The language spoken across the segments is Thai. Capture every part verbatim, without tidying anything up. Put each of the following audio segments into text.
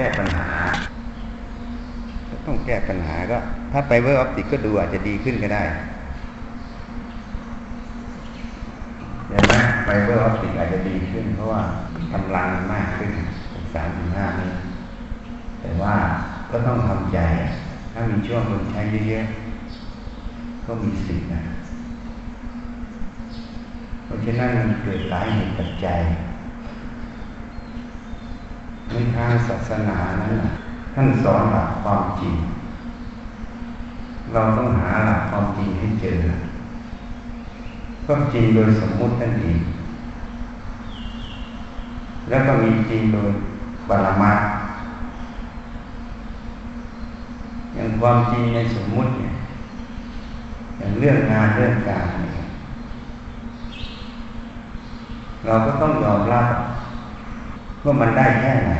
ก้ปัญหาจะต้องแก้ปัญหาก็ถ้าไฟเบอร์ออปติกก็ดูอาจจะดีขึ้นก็ได้เห็นไหมไฟเบอร์ออปติกอาจจะดีขึ้นเพราะว่ากำลังมากขึ้นสามถึงห้านี้แต่ว่าก็ต้องทำใจถ้ามีช่วงคนใช้เยอะๆก็มีสิทธิ์นะเพราะฉะนั้นมันเกิดหลายเหตุปัจจัยในทางศาสนานั้นท่านสอนหลักความจริงเราต้องหาหลักความจริงให้เจอความจริงโดยสมมุตินั่นเองแล้วก็มีจริงโดยปรมัตถ์อย่างความจริงในสมมุติเนี่ยอย่างเรื่องงานเรื่องการเนี่ยเราก็ต้องยอมรับว่ามันได้แค่ไหน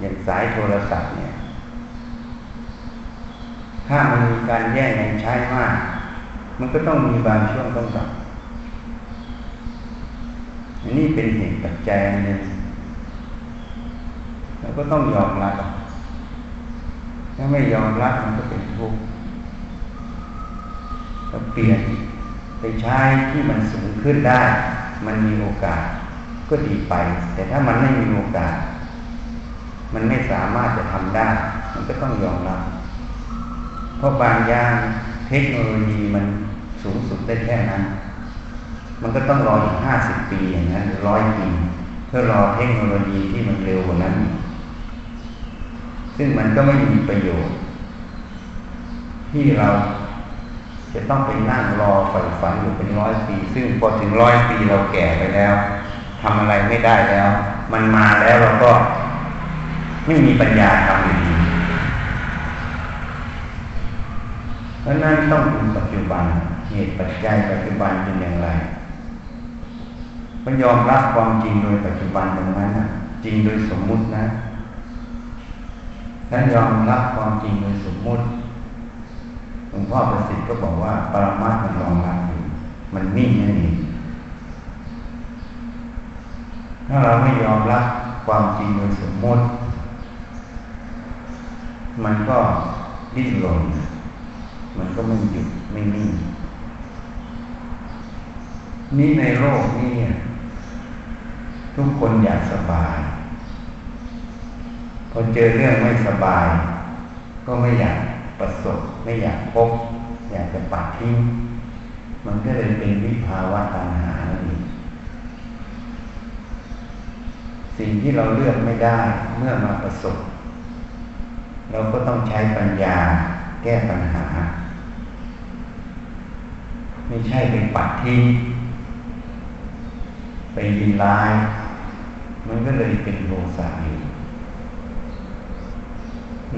อย่างสายโทรศัพท์เนี่ยถ้ามันมีการแย่งกันใช้มากมันก็ต้องมีบางช่วงต้องดับอันนี้เป็นเหตุปัจจัยหนึ่งเราก็ต้องยอมรับถ้าไม่ยอมรับมันก็เป็นทุกข์เราเปลี่ยนไปใช้ที่มันสูงขึ้นได้มันมีโอกาสก็ดีไปแต่ถ้ามันไม่มีโอกาสมันไม่สามารถจะทำได้มันก็ต้องยอมรับเพราะบางอย่างเทคโนโลยีมันสูงสุดได้แค่นั้นมันก็ต้องรออีกห้าสิบปีอย่างนั้นหรือร้อยปีเพื่อรอเทคโนโลยีที่มันเร็วกว่านั้นซึ่งมันก็ไม่มีประโยชน์ที่เราจะต้องไปนั่งรอฝันฝันอยู่เป็นร้อยปีซึ่งพอถึงร้อยปีเราแก่ไปแล้วทำอะไรไม่ได้แล้วมันมาแล้วเราก็ไม่มีปัญญาทำอยู่ดีเพราะนั้นต้องดูปัจจุบันเหตุปัจจัยปัจจุบันเป็นอย่างไรมันยอมรับความจริงโดยปัจจุบันตรงนั้นนะจริงโดยสมมุตินะนั้นยอมรับความจริงโดยสมมุติหลวงพ่อประสิทธิ์ก็บอกว่าปรมัตถ์มันรองรับอยู่มันนิ่งนั่นเองถ้าเราไม่ยอมรับความจริงโดยสมมุติมันก็ดิ้นรนมันก็ไม่หยุดไม่นิ่งนี้ในโลกนี้ทุกคนอยากสบายพอเจอเรื่องไม่สบายก็ไม่อยากประสบไม่อยากพบอยากจะปัดทิ้งมันก็เลยเป็นวิภาวะตัณหานั่นเองสิ่งที่เราเลือกไม่ได้เมื่อมาประสบเราก็ต้องใช้ปัญญาแก้ปัญหาไม่ใช่ไปปัดทิ้งไปยินร้ายมันก็เลยเป็นโลภะอยู่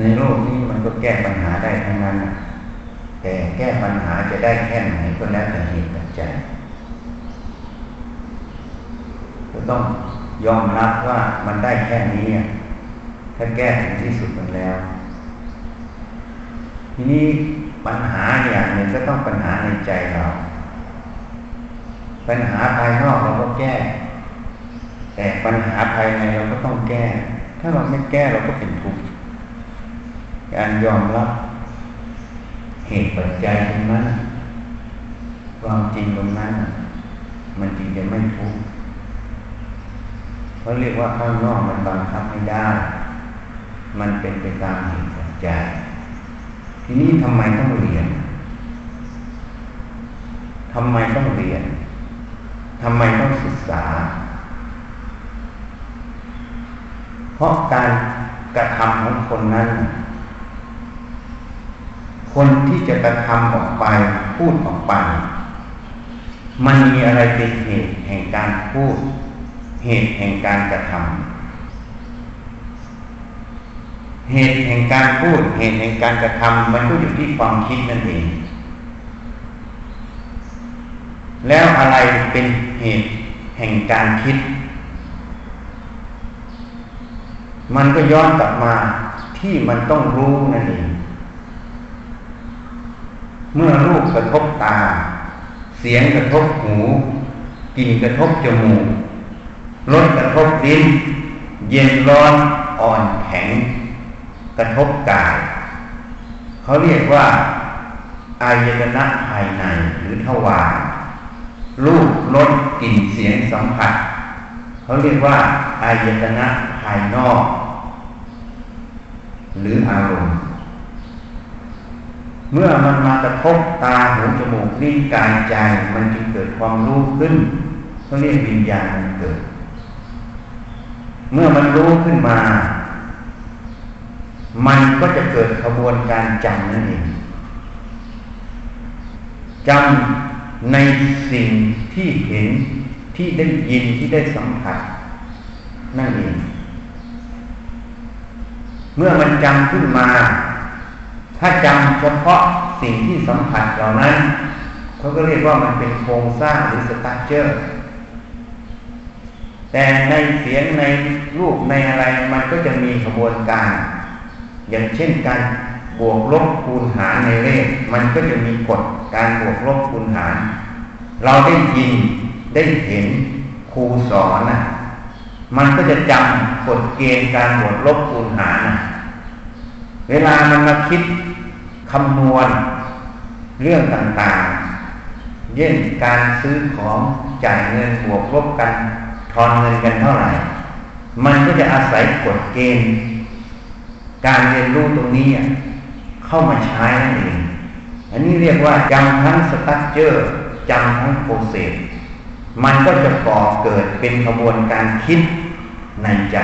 ในโลกนี้มันก็แก้ปัญหาได้ทั้งนั้นแต่แก้ปัญหาจะได้แค่ไหนก็แล้วแต่เหตุปัจจัยก็ต้องยอมรับว่ามันได้แค่นี้ถ้าแก้ถึงที่สุดมันแล้วทีนี้ปัญหาอย่างหนึ่งก็ต้องปัญหาในใจเราปัญหาภายนอกเราก็แก้แต่ปัญหาภายในเราก็ต้องแก้ถ้าเราไม่แก้เราก็เป็นทุกข์การยอมรับเหตุปัจจัยตรงนั้นความจริงตรงนั้นมันจริงจะไม่ทุกข์เพราะเรียกว่าข้างนอกมันบังคับไม่ได้มันเป็นไปตามเหตุปัจจัยทีนี้ทำไมต้องเรียนทำไมต้องเรียนทำไมต้องศึกษาเพราะการกระทำของคนนั้นคนที่จะกระทำออกไปพูดออกไปมันมีอะไรเป็นเหตุแห่งการพูดเหตุแห่งการกระทำเหตุแห่งการพูดเหตุแห่งการกระทำมันก็อยู่ที่ความคิดนั่นเองแล้วอะไรเป็นเหตุแห่งการคิดมันก็ย้อนกลับมาที่มันต้องรู้นั่นเองเมื่อรูปกระทบตาเสียงกระทบหูกลิ่นกระทบจมูกรสกระทบลิ้น เย็นร้อนอ่อนแข็งกระทบกายเขาเรียกว่าอายตนะภายในหรือทวารรูปรสกลิ่นเสียงสัมผัสเขาเรียกว่าอายตนะภายนอกหรืออารมณ์เมื่อมันมากระทบตาหูจมูกลิ้นกายใจมันจึงเกิดความรู้ขึ้นเขาเรียกวิญญาณมันเกิดเมื่อมันรู้ขึ้นมามันก็จะเกิดขบวนการจำนั่นเองจำในสิ่งที่เห็นที่ได้ยินที่ได้สัมผัสนั่นเองเมื่อมันจำขึ้นมาถ้าจำเฉพาะสิ่งที่สัมผัสเหล่านั้นเขาก็เรียกว่ามันเป็นโครงสร้างหรือสตรัคเจอร์แต่ในเสียงในรูปในอะไรมันก็จะมีกระบวนการอย่างเช่นการบวกลบคูณหารในเลขมันก็จะมีกฎการบวกลบคูณหารเราได้ยินได้เห็นครูสอนนะมันก็จะจำกฎเกณฑ์การบวกลบคูณหารนะเวลามันมาคิดคำนวณเรื่องต่างๆเช่นการซื้อของจ่ายเงินบวกลบกันทอนเงินกันเท่าไหร่มันก็จะอาศัยกฎเกณฑ์การเรียนรู้ตรงนี้เข้ามาใช้นั่นเองอันนี้เรียกว่าจำทั้งสตรัคเจอร์จำทั้งโปรเซสมันก็จะก่อเกิดเป็นกระบวนการคิดในใจ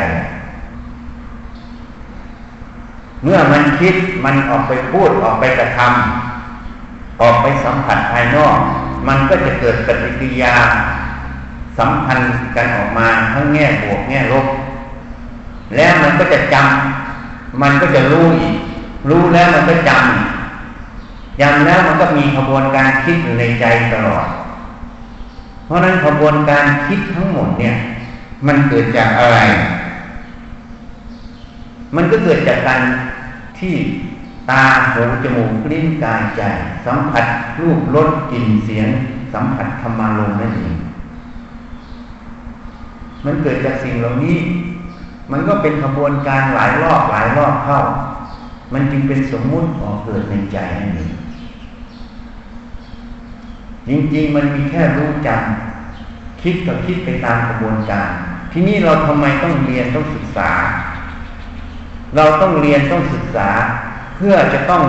เมื่อมันคิดมันออกไปพูดออกไปกระทำออกไปสัมผัสภายนอกมันก็จะเกิดปฏิกิริยาสัมพันธ์กันออกมาทั้งแง่บวกแง่ลบแล้วมันก็จะจำมันก็จะรู้อีกรู้แล้วมันก็จำจำแล้วมันก็มีขบวนการคิดอยู่ในใจตลอดเพราะนั้นขบวนการคิดทั้งหมดเนี่ยมันเกิดจากอะไรมันก็เกิดจากการที่ตาหูจมูกลิ้นกายใจสัมผัสรูปรสกลิ่นเสียงสัมผัสธรรมารมณ์นั่นเองมันเกิดจากสิ่งเหล่านี้มันก็เป็นกระบวนการหลายรอบหลายรอบเข้ามันจึงเป็นสมมุติออกเกิดในใจนั่นเองจริงๆมันมีแค่รู้จักคิดกับคิดไปตามกระบวนการทีนี้เราทำไมต้องเรียนต้องศึกษาเราต้องเรียนต้องศึกษาเพื่อจะต้อง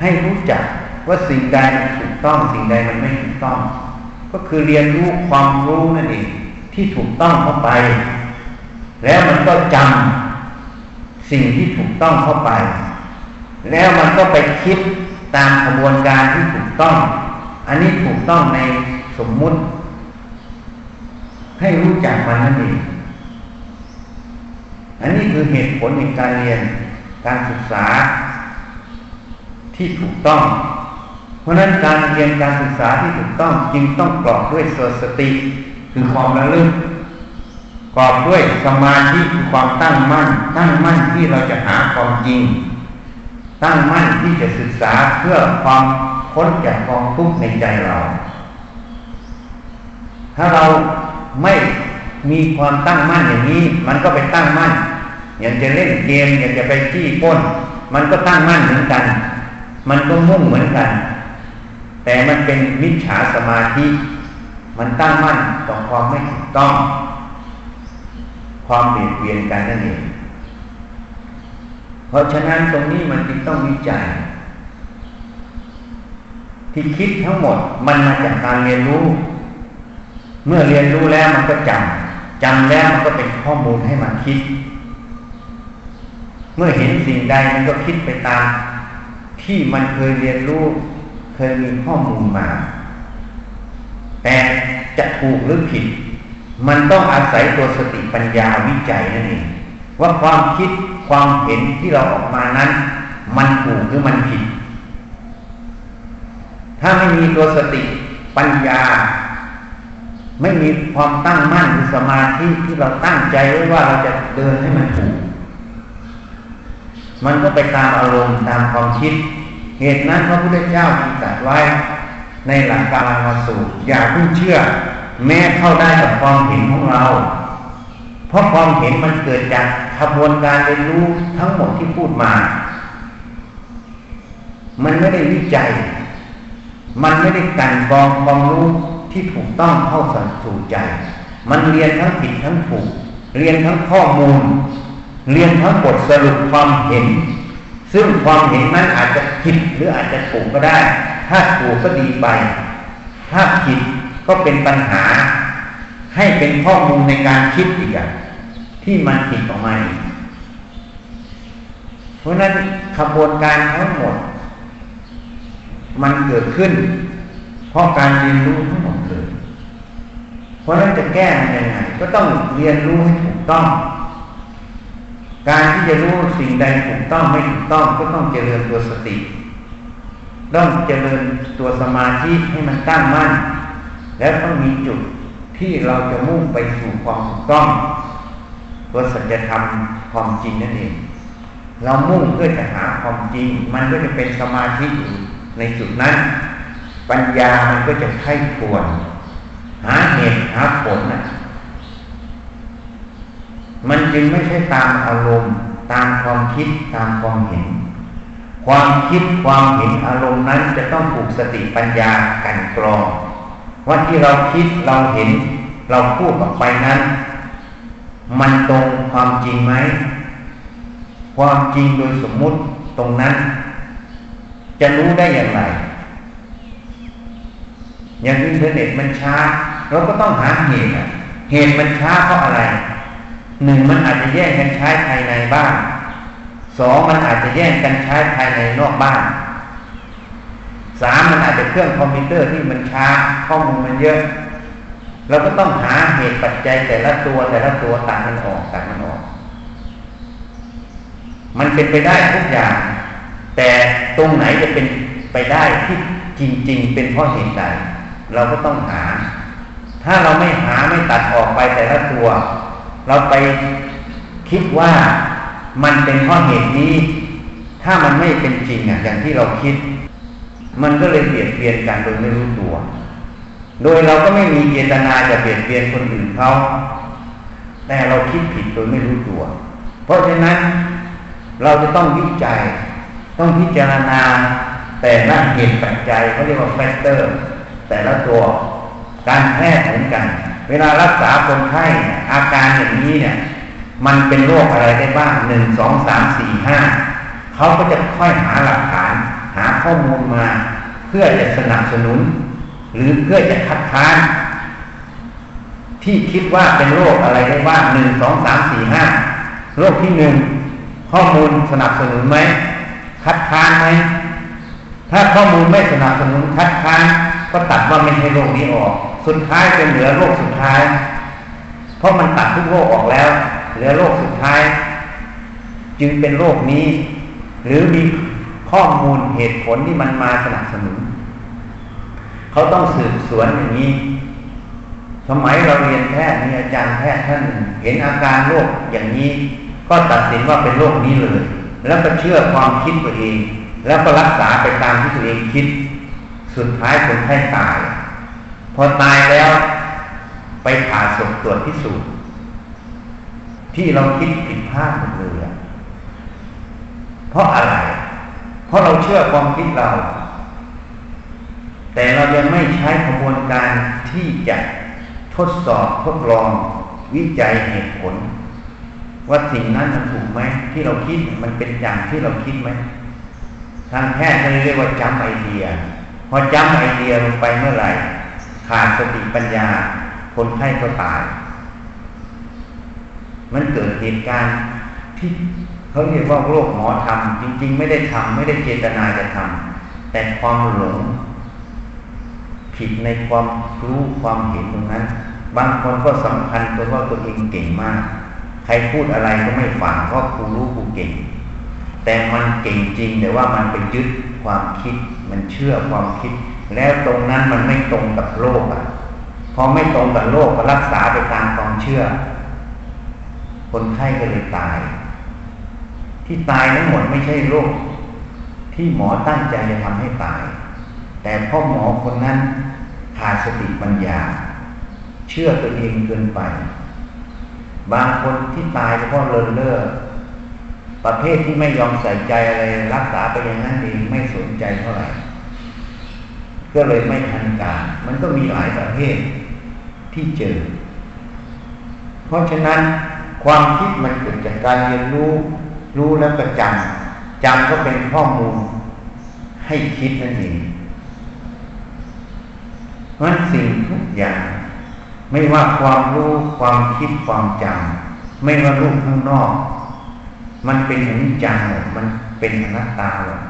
ให้รู้จักว่าสิ่งใดมันถูกต้องสิ่งใดมันไม่ถูกต้องก็คือเรียนรู้ความรู้นั่นเองที่ถูกต้องเข้าไปแล้วมันก็จำสิ่งที่ถูกต้องเข้าไปแล้วมันก็ไปคิดตามกระบวนการที่ถูกต้องอันนี้ถูกต้องในสมมุติให้รู้จักมันนั่นเองอันนี้คือเหตุผลในการเรียนการศึกษาที่ถูกต้องเพราะนั้นการเรียนการศึกษาที่ถูกต้องจึงต้องประกอบด้วยสติคือความระลึกประกอบด้วยสมาธิคือความตั้งมั่นตั้งมั่นที่เราจะหาความจริงตั้งมั่นที่จะศึกษาเพื่อความพ้นจากกองทุกข์ในใจเราถ้าเราไม่มีความตั้งมั่นอย่างนี้มันก็ไปตั้งมั่นอย่างจะเล่นเกมอย่างจะไปจี้ป้นมันก็ตั้งมั่นเหมือนกันมันก็มุ่งเหมือนกันแต่มันเป็นมิจฉาสมาธิมันตั้งมั่นต่อความไม่ถูกต้องความเปลี่ยนเปลี่ยนกันนั่นเองเพราะฉะนั้นตรงนี้มันจึงต้องวิจัยที่คิดทั้งหมดมันมาจากการเรียนรู้เมื่อเรียนรู้แล้วมันก็จำจำแล้วก็เป็นข้อมูลให้มันคิดเมื่อเห็นสิ่งใดมันก็คิดไปตามที่มันเคยเรียนรู้เคยมีข้อมูลมาแต่จะถูกหรือผิดมันต้องอาศัยตัวสติปัญญาวิจัยนั่นเองว่าความคิดความเห็นที่เราออกมานั้นมันถูกหรือมันผิดถ้าไม่มีตัวสติปัญญาไม่มีความตั้งมั่นหรือสมาธิที่เราตั้งใจไว้ว่าเราจะเดินให้มันถูกมันก็ไปตามอารมณ์ตามความคิดเหตุนั้นพระพุทธเจ้าตรัสไว้ในหลักการมาสูตรอย่าเพิ่งเชื่อแม้เข้าได้กับความเห็นของเรา เพราะความเห็นมันเกิดจากขบวนการเรียนรู้ทั้งหมดที่พูดมามันไม่ได้วิจัยมันไม่ได้กลั่นกรองความรู้ที่ถูกต้องเข้าสู่ใจมันเรียนทั้งผิดทั้งถูกเรียนทั้งข้อมูลเรียนทั้งบทสรุปความเห็นซึ่งความเห็นนั้นอาจจะผิดหรืออาจจะถูกก็ได้ถ้าถูกก็ดีไปถ้าผิดก็เป็นปัญหาให้เป็นข้อมูลในการคิดอีกอย่างที่มันผิดออกมาเพราะนั้นขบวนการทั้งหมดมันเกิดขึ้นเพราะการเรียนรู้ทั้งหมดเลยเพราะนั้นจะแก้มันยังไงก็ต้องเรียนรู้ให้ถูกต้องการที่จะรู้สิ่งใดถูกต้องไม่ถูกต้องก็ต้องเจริญตัวสติต้องเจริญตัวสมาธิให้มันตั้งมั่นและต้องมีจุดที่เราจะมุ่งไปสู่ความถูกต้องตัวสัจธรรมความจริงนั่นเองเรามุ่งเพื่อจะหาความจริงมันก็จะเป็นสมาธิอยู่ในจุดนั้นปัญญามันก็จะไข้ควรหาเหตุหาผลนะมันจึงไม่ใช่ตามอารมณ์ตามความคิดตามความเห็นความคิดความเห็นอารมณ์นั้นจะต้องผูกสติปัญญากันกรองว่าที่เราคิดเราเห็นเราพูดออกไปนั้นมันตรงความจริงไหมความจริงโดยสมมุติตรงนั้นจะรู้ได้อย่างไรอย่างอินเทอร์เน็ตมันช้าเราก็ต้องหาเหตุเหตุมันช้าเพราะอะไรหนึ่งมันอาจจะแย่งกันใช้ภายในบ้านสองมันอาจจะแย่งกันใช้ภายในนอกบ้านสามมันอาจจะเครื่องคอมพิวเตอร์ที่มันช้าข้อมูลมันเยอะเราก็ต้องหาเหตุปัจจัยแต่ละตัวแต่ละตัวต่างมันออกต่างมันออกมันเป็นไปได้ทุกอย่างแต่ตรงไหนจะเป็นไปได้ที่จริงๆเป็นเพราะเหตุใดเราก็ต้องหาถ้าเราไม่หาไม่ตัดออกไปแต่ละตัวเราไปคิดว่ามันเป็นเพราะเหตุนี้ถ้ามันไม่เป็นจริงอย่างที่เราคิดมันก็เลยเปลี่ยนเปลี่ยนกันโดยไม่รู้ตัวโดยเราก็ไม่มีเจตนาจะเปลี่ยนเปลี่ยนคนอื่นเขาแต่เราคิดผิดโดยไม่รู้ตัวเพราะฉะนั้นเราจะต้องวิจัยต้องพิจารณาแต่ละเหตุปัจจัยเขาเรียกว่าแฟกเตอร์แต่ละตัวการแพทย์เหมือนกันเวลารักษาคนไข้อาการอย่างนี้เนี่ยมันเป็นโรคอะไรได้บ้างหนึ่งสองสามสี่ห้าเขาก็จะค่อยหาหลักฐานหาข้อมูลมาเพื่อจะสนับสนุนหรือเพื่อจะคัดค้านที่คิดว่าเป็นโรคอะไรได้บ้างหนึ่งสองสามสี่ห้าโรคที่หนึ่งข้อมูลสนับสนุนไหมคัดค้านไหมถ้าข้อมูลไม่สนับสนุนคัดค้านก็ตัดว่าไม่ใช่โรคนี้ออกสุดท้ายเป็นเหลือโรคสุดท้ายเพราะมันตัดทุกโรคออกแล้วเหลือโรคสุดท้ายจึงเป็นโรคนี้หรือมีข้อมูลเหตุผลที่มันมาสนับสนุนเขาต้องสืบสวนอย่างนี้สมัยเราเรียนแพทย์มีอาจารย์แพทย์ท่านเห็นอาการโรคอย่างนี้ก็ตัดสินว่าเป็นโรคนี้เลยแล้วก็เชื่อความคิดตัวเองแล้วก็รักษาไปตามที่ตัวเองคิดสุดท้ายคนไข้ตายพอตายแล้วไปผ่าศพตรวจพิสูจน์ที่เราคิดผิดพลาดหมดเลยเพราะอะไรเพราะเราเชื่อความคิดเราแต่เรายังไม่ใช้กระบวนการที่จะทดสอบทดลองวิจัยเหตุผลว่าสิ่งนั้นมันถูกไหมที่เราคิดมันเป็นอย่างที่เราคิดไหมทางแพทย์เรียกว่าจำไอเดียพอจำไอเดียลงไปเมื่อไหร่ขาดสติปัญญาคนไข้ก็ตายมันเกิดเหตุการณ์ที่เขาเรียกว่าโรคหมอทำจริงๆไม่ได้ทำไม่ได้เจตนาจะทำแต่ความหลงผิดในความรู้ความเห็นตรงนั้นบางคนก็สำคัญตัวว่าตัวเองเก่งมากใครพูดอะไรก็ไม่ฟังเพราะกูรู้กูเก่งแต่มันเก่งจริงแต่ว่ามันไปยึดความคิดมันเชื่อความคิดแล้วตรงนั้นมันไม่ตรงกับโลกอ่ะพอไม่ตรงกับโลกก็รักษาไปตามความเชื่อคนไข้ก็เลยตายที่ตายทั้งหมดไม่ใช่โรคที่หมอตั้งใจจะทำให้ตายแต่พ่อหมอคนนั้นขาดสติปัญญาเชื่อตัวเองเกินไป บางคนที่ตายเพราะเลินเล่อประเภทที่ไม่ยอมใส่ใจอะไรรักษาไปอย่างนั้นเองไม่สนใจเท่าไหร่ก็เลยไม่ทันการมันก็มีหลายประเภทที่เจอเพราะฉะนั้นความคิดมันเกิดจากการเรียนรู้รู้แล้วก็จำจำก็เป็นข้อมูลให้คิดนั่นเองเพราะฉะนั้นสิ่งทุกอย่างไม่ว่าความรู้ความคิดความจำไม่ว่ารูปข้างนอกมันเป็นอนิจจังหรอกมันเป็นอนัตตาหรอก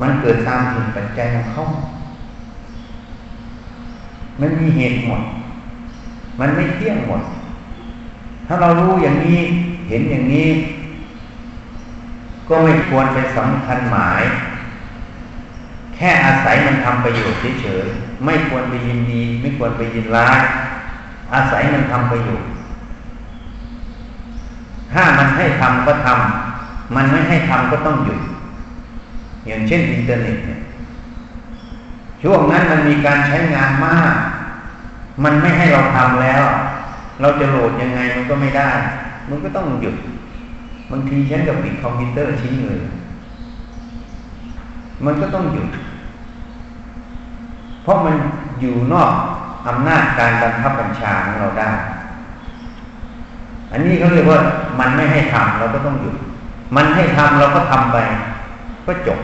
มันเกิดตามเหตุปัจจัยของเขามันมีเหตุหมดมันไม่เที่ยงหมดถ้าเรารู้อย่างนี้เห็นอย่างนี้ก็ไม่ควรไปสำคัญหมายแค่อาศัยมันทำประโยชน์เฉยๆไม่ควรไปยินดีไม่ควรไปยินร้ายอาศัยมันทำประโยชน์ถ้ามันให้ทำก็ทำมันไม่ให้ทำก็ต้องหยุดอย่างเช่นอินเทอร์เน็ตเนี่ยช่วงนั้นมันมีการใช้งานมากมันไม่ให้เราทำแล้วเราจะโหลดยังไงมันก็ไม่ได้มันก็ต้องหยุดบางทีฉันกับปิดคอมพิวเตอร์ชิ้นเลยมันก็ต้องหยุดเพราะมันอยู่นอกอำนาจการบังคับบัญชาของเราได้อันนี้เขาเรียกว่ามันไม่ให้ทำเราก็ต้องหยุดมันให้ทำเราก็ทำไปก็จบ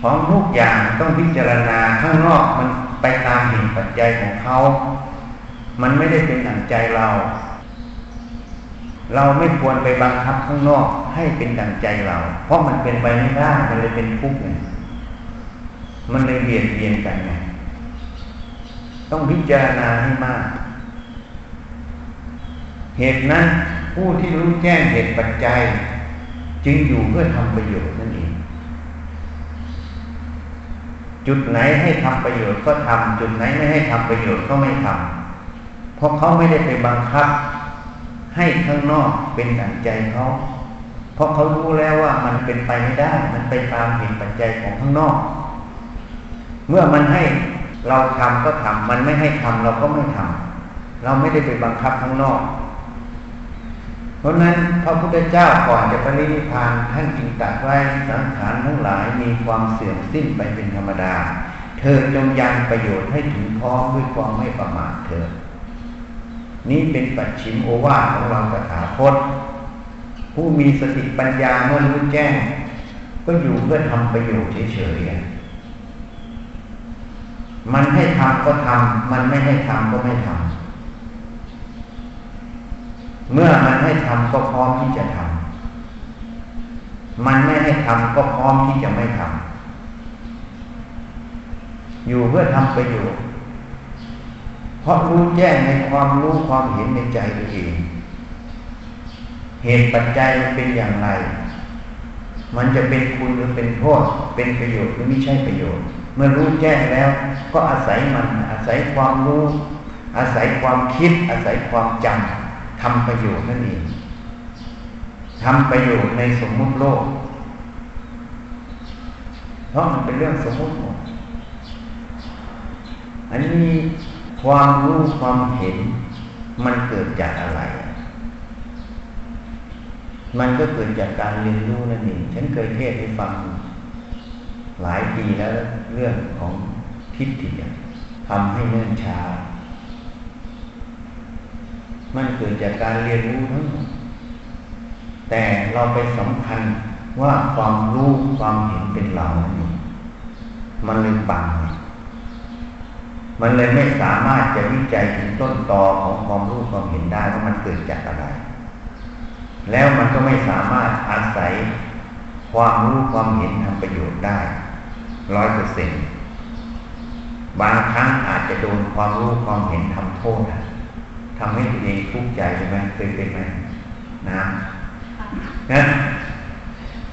ของทุกอย่างต้องพิจารณาข้างนอกมันไปตามเหตุปัจจัยของเขามันไม่ได้เป็นดั่งใจเราเราไม่ควรไปบังคับข้างนอกให้เป็นดั่งใจเราเพราะมันเป็นไปไม่ได้มันเลยเป็นทุกข์ไงมันเลยเบียดเบียนกันไงต้องพิจารณาให้มากเหตุนั้นผู้ที่รู้แจ้งเหตุปัจจัยจึงอยู่เพื่อทำประโยชน์นั่นเองจุดไหนให้ทำประโยชน์ก็ทำจุดไหนไม่ให้ทำประโยชน์ก็ไม่ทำเพราะเขาไม่ได้ไปบังคับให้ข้างนอกเป็นดั่งใจเขาเพราะเขารู้แล้วว่ามันเป็นไปไม่ได้มันไปตามเหตุปัจจัยของข้างนอกเมื่อมันให้เราทำก็ทำมันไม่ให้ทำเราก็ไม่ทำเราไม่ได้ไปบังคับข้างนอกเพราะนั้นพระพุทธเจ้าก่อนจะปรินิพพานท่านจึงตรัสไว้สังขารทั้งหลายมีความเสื่อมสิ้นไปเป็นธรรมดาเธอจงยังประโยชน์ให้ถึงพร้อมด้วยความไม่ประมาทเธอนี้เป็นปัจฉิมโอวาทของเราตถาคตผู้มีสติปัญญาเมื่อรู้แจ้งก็อยู่เพื่อทำประโยชน์เฉยๆมันให้ทำก็ทำมันไม่ให้ทำก็ไม่ทำเมื่อมันให้ทำก็พร้อมที่จะทำมันไม่ให้ทำก็พร้อมที่จะไม่ทำอยู่เพื่อทำประโยชน์เพราะรู้แจ้งในความรู้ความเห็นในใจตัวเองเหตุปัจจัยมันเป็นอย่างไรมันจะเป็นคุณหรือเป็นโทษเป็นประโยชน์หรือไม่ใช่ประโยชน์เมื่อรู้แจ้งแล้วก็อาศัยมันอาศัยความรู้อาศัยความคิดอาศัยความจำทำประโยชน์นั่นเองทำประโยชน์ในสมมุติโลกเพราะมันเป็นเรื่องสมมุติหมดอันนี้ความรู้ความเห็นมันเกิดจากอะไรมันก็เกิดจากการเรียนรู้นั่นเองฉันเคยเทศน์ให้ฟังหลายปีแล้วเรื่องของทิฏฐิทำให้เนิ่นช้ามันเกิดจากการเรียนรู้ทั้งหมดแต่เราไปสำคัญว่าความรู้ความเห็นเป็นเราเนี่ยมันเลยบังมันเลยไม่สามารถจะวิจัยถึงต้นตอของความรู้ความเห็นได้ว่ามันเกิดจากอะไรแล้วมันก็ไม่สามารถอาศัยความรู้ความเห็นทำประโยชน์ได้ร้อยเปอร์เซ็นต์บางครั้งอาจจะโดนความรู้ความเห็นทำโทษทำให้ตัวเองทุกข์ใจใช่ไหมเคยเป็นไหมนะนะ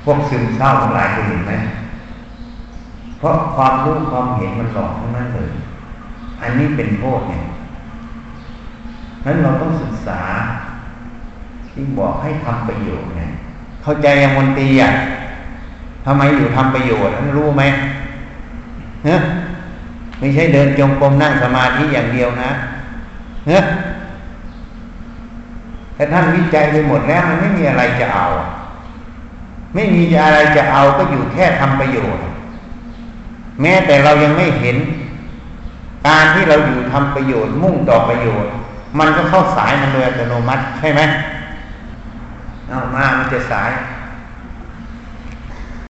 พวกซึมเศร้าหลายคนเห็นไหมเพราะความรู้ความเห็นมันหลอกทั้งนั้นเลยอันนี้เป็นโทษเนี่ยนั้นเราต้องศึกษาที่บอกให้ทำประโยชน์เนี่ยเข้าใจอย่างมนตรีอ่ะทำไมอยู่ทำประโยชน์รู้ไหมเฮ้ยไม่ใช่เดินจงกรมนั่งสมาธิอย่างเดียวนะเนอะ แต่ท่านวิจัยไปหมดแล้วมันไม่มีอะไรจะเอาไม่มีอะไรจะเอาก็อยู่แค่ทำประโยชน์แม้แต่เรายังไม่เห็นการที่เราอยู่ทำประโยชน์มุ่งต่อประโยชน์มันก็เข้าสายมันโดยอัตโนมัติใช่ไหมเอามามันจะสาย